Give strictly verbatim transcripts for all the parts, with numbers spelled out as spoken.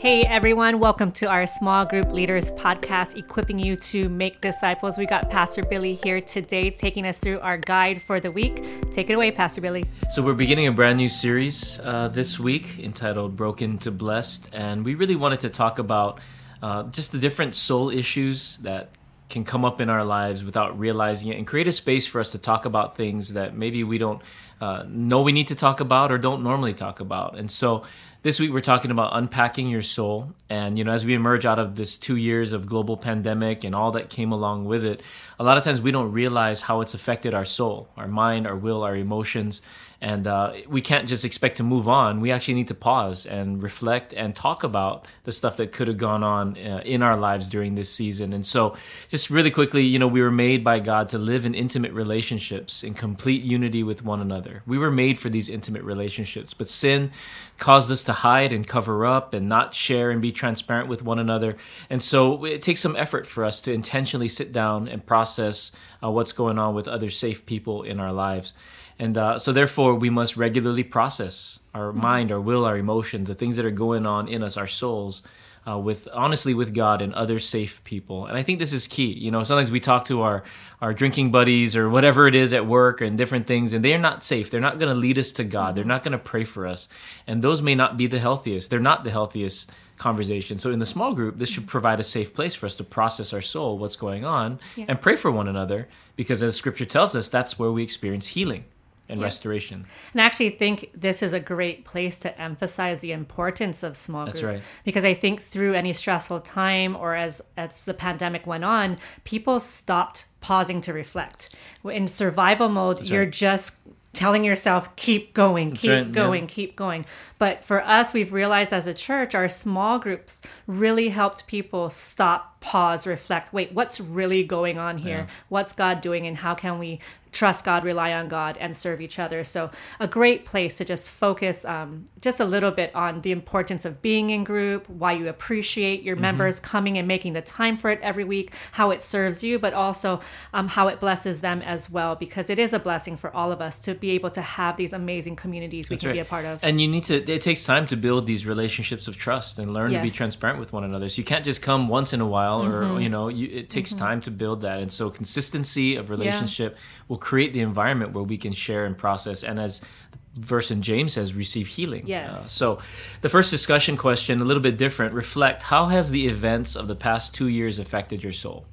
Hey everyone, welcome to our Small Group Leaders Podcast, equipping you to make disciples. We got Pastor Billy here today, taking us through our guide for the week. Take it away, Pastor Billy. So we're beginning a brand new series uh, this week entitled Broken to Blessed, and we really wanted to talk about uh, just the different soul issues that can come up in our lives without realizing it, and create a space for us to talk about things that maybe we don't uh, know we need to talk about or don't normally talk about. And so this week, we're talking about unpacking your soul. And, you know, as we emerge out of this two years of global pandemic and all that came along with it, a lot of times we don't realize how it's affected our soul, our mind, our will, our emotions. And uh, we can't just expect to move on. We actually need to pause and reflect and talk about the stuff that could have gone on uh, in our lives during this season. And so just really quickly, you know, we were made by God to live in intimate relationships in complete unity with one another. We were made for these intimate relationships, but sin caused us to to hide and cover up and not share and be transparent with one another. And so it takes some effort for us to intentionally sit down and process uh, what's going on with other safe people in our lives. And uh, so therefore, we must regularly process our mind, our will, our emotions, the things that are going on in us, our souls, Uh, with honestly with God and other safe people. And I think this is key. You know, sometimes we talk to our, our drinking buddies or whatever it is at work and different things, and they're not safe. They're not going to lead us to God. They're not going to pray for us. And those may not be the healthiest. They're not the healthiest conversation. So in the small group, this should provide a safe place for us to process our soul, what's going on, yeah. and pray for one another, because as Scripture tells us, that's where we experience healing and yeah. restoration. And I actually think this is a great place to emphasize the importance of small group. That's right. Because I think through any stressful time or as, as the pandemic went on, people stopped pausing to reflect. In survival mode, That's you're right. just telling yourself, keep going, keep right, going, yeah. keep going. But for us, we've realized as a church, our small groups really helped people stop, pause, reflect. Wait, what's really going on here? Yeah. What's God doing, and how can we trust God, rely on God, and serve each other? So a great place to just focus um, just a little bit on the importance of being in group, why you appreciate your mm-hmm. members coming and making the time for it every week, how it serves you, but also um, how it blesses them as well, because it is a blessing for all of us to be able to have these amazing communities we That's can right. be a part of. And you need to, it takes time to build these relationships of trust and learn yes. to be transparent with one another. So you can't just come once in a while mm-hmm. or, you know, you, it takes mm-hmm. time to build that. And so consistency of relationship yeah. will create the environment where we can share and process, and as the verse in James says, receive healing. Yes. Uh, so the first discussion question, a little bit different, reflect, how has the events of the past two years affected your soul?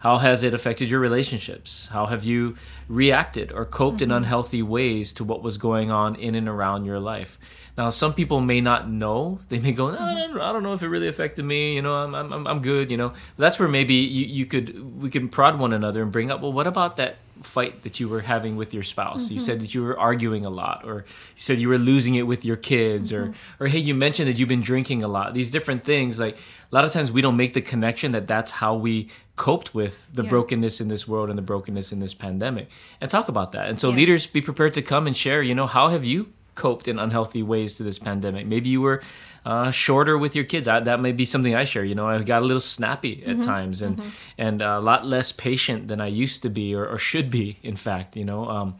How has it affected your relationships? How have you reacted or coped mm-hmm. in unhealthy ways to what was going on in and around your life? Now, some people may not know. They may go, no, no, no, I don't know if it really affected me. You know, I'm, I'm, I'm good. You know, but that's where maybe you, you could, we can prod one another and bring up, well, what about that fight that you were having with your spouse? Mm-hmm. You said that you were arguing a lot, or you said you were losing it with your kids, mm-hmm. or, or hey, you mentioned that you've been drinking a lot. These different things, like a lot of times we don't make the connection that that's how we coped with the yeah. brokenness in this world and the brokenness in this pandemic. And talk about that. And so yeah. leaders, be prepared to come and share, you know, how have you coped in unhealthy ways to this pandemic? Maybe you were uh, shorter with your kids. I, that may be something I share. You know, I got a little snappy at mm-hmm. times, and mm-hmm. and a lot less patient than I used to be, or, or should be. In fact, you know, um,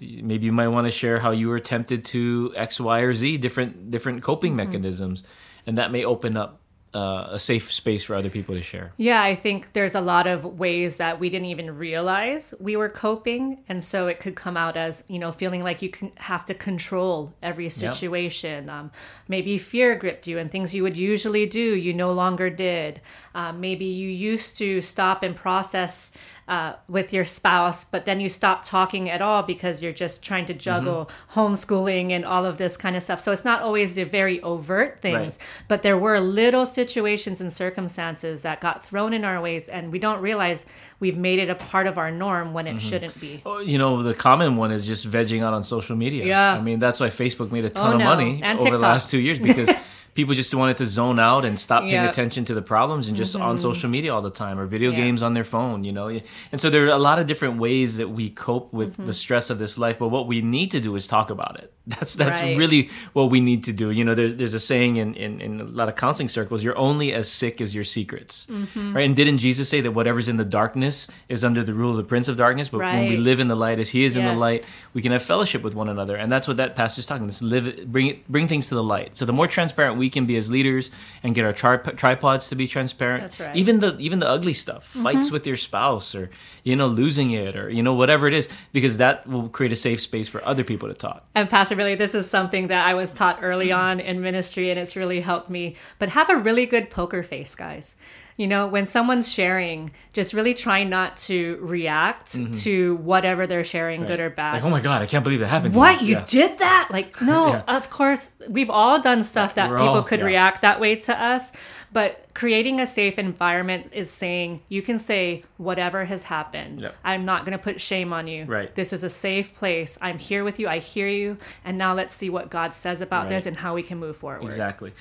maybe you might want to share how you were tempted to X, Y, or Z different different coping mm-hmm. mechanisms, and that may open up Uh, a safe space for other people to share. Yeah, I think there's a lot of ways that we didn't even realize we were coping. And so it could come out as, you know, feeling like you can have to control every situation. Yep. Um, maybe fear gripped you, and things you would usually do, you no longer did. Uh, maybe you used to stop and process Uh, with your spouse, but then you stop talking at all because you're just trying to juggle mm-hmm. homeschooling and all of this kind of stuff. So it's not always the very overt things, right. but there were little situations and circumstances that got thrown in our ways, and we don't realize we've made it a part of our norm when it mm-hmm. shouldn't be. Oh, you know, the common one is just vegging out on social media. Yeah. I mean, that's why Facebook made a ton oh, no. of money and over TikTok. the last two years because... people just wanted to zone out and stop paying yep. attention to the problems, and just mm-hmm. on social media all the time, or video yeah. games on their phone, you know. And so there are a lot of different ways that we cope with mm-hmm. the stress of this life. But what we need to do is talk about it. That's that's right. really what we need to do. You know, there's, there's a saying in, in, in a lot of counseling circles, you're only as sick as your secrets. Mm-hmm. Right? And didn't Jesus say that whatever's in the darkness is under the rule of the prince of darkness? But right. when we live in the light as he is yes. in the light, we can have fellowship with one another. And that's what that passage is talking about. Live, bring, it, bring things to the light. So the more transparent we we can be as leaders and get our tri- tripods to be transparent. That's right. Even the even the ugly stuff, mm-hmm. fights with your spouse, or you know losing it, or you know whatever it is, because that will create a safe space for other people to talk. And Pastor Billy, this is something that I was taught early mm-hmm. on in ministry, and it's really helped me. But have a really good poker face, guys. You know, when someone's sharing, just really try not to react mm-hmm. to whatever they're sharing, right. good or bad. Like, oh my God, I can't believe that happened. What? You yeah. did that? Like, no, yeah. of course, we've all done stuff that We're people all, could yeah. react that way to us. But creating a safe environment is saying, you can say whatever has happened. Yep. I'm not going to put shame on you. Right. This is a safe place. I'm here with you. I hear you. And now let's see what God says about right. this and how we can move forward. Exactly.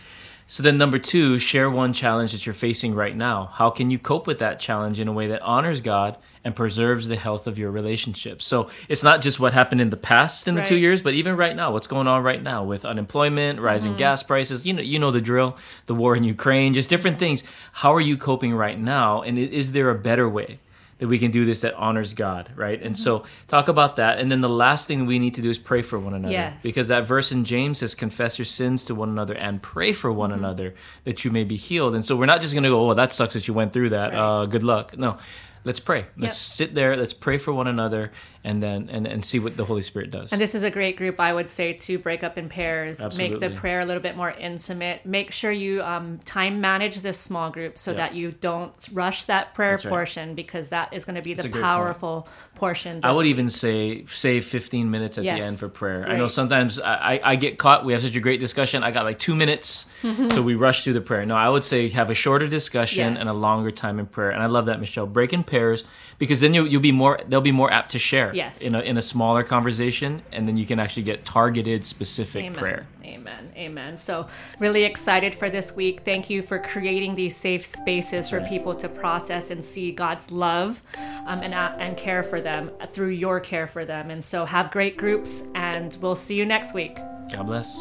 So then number two, share one challenge that you're facing right now. How can you cope with that challenge in a way that honors God and preserves the health of your relationship? So it's not just what happened in the past in the right. two years, but even right now, what's going on right now with unemployment, rising mm-hmm. gas prices, you know, you know the drill, the war in Ukraine, just different things. How are you coping right now? And is there a better way that we can do this that honors God, right? And mm-hmm. so talk about that. And then the last thing we need to do is pray for one another. Yes. Because that verse in James says, confess your sins to one another and pray for one mm-hmm. another that you may be healed. And so we're not just going to go, oh, that sucks that you went through that. Right. Uh, good luck. No. Let's pray. Let's yep. sit there. Let's pray for one another, and then and, and see what the Holy Spirit does. And this is a great group, I would say, to break up in pairs. Absolutely. Make the prayer a little bit more intimate. Make sure you um, time manage this small group so yep. that you don't rush that prayer right. portion, because that is going to be That's the powerful point. portion. This I would week. even say save fifteen minutes at yes. the end for prayer. Right. I know sometimes I, I get caught. We have such a great discussion. I got like two minutes, so we rush through the prayer. No, I would say have a shorter discussion yes. and a longer time in prayer. And I love that, Michelle. Break in pairs, because then you, you'll be more they'll be more apt to share yes. in a in a smaller conversation, and then you can actually get targeted specific Amen. prayer. Amen. Amen. So really excited for this week. Thank you for creating these safe spaces for right. people to process and see God's love um, and uh, and care for them through your care for them. And so have great groups, and we'll see you next week. God bless.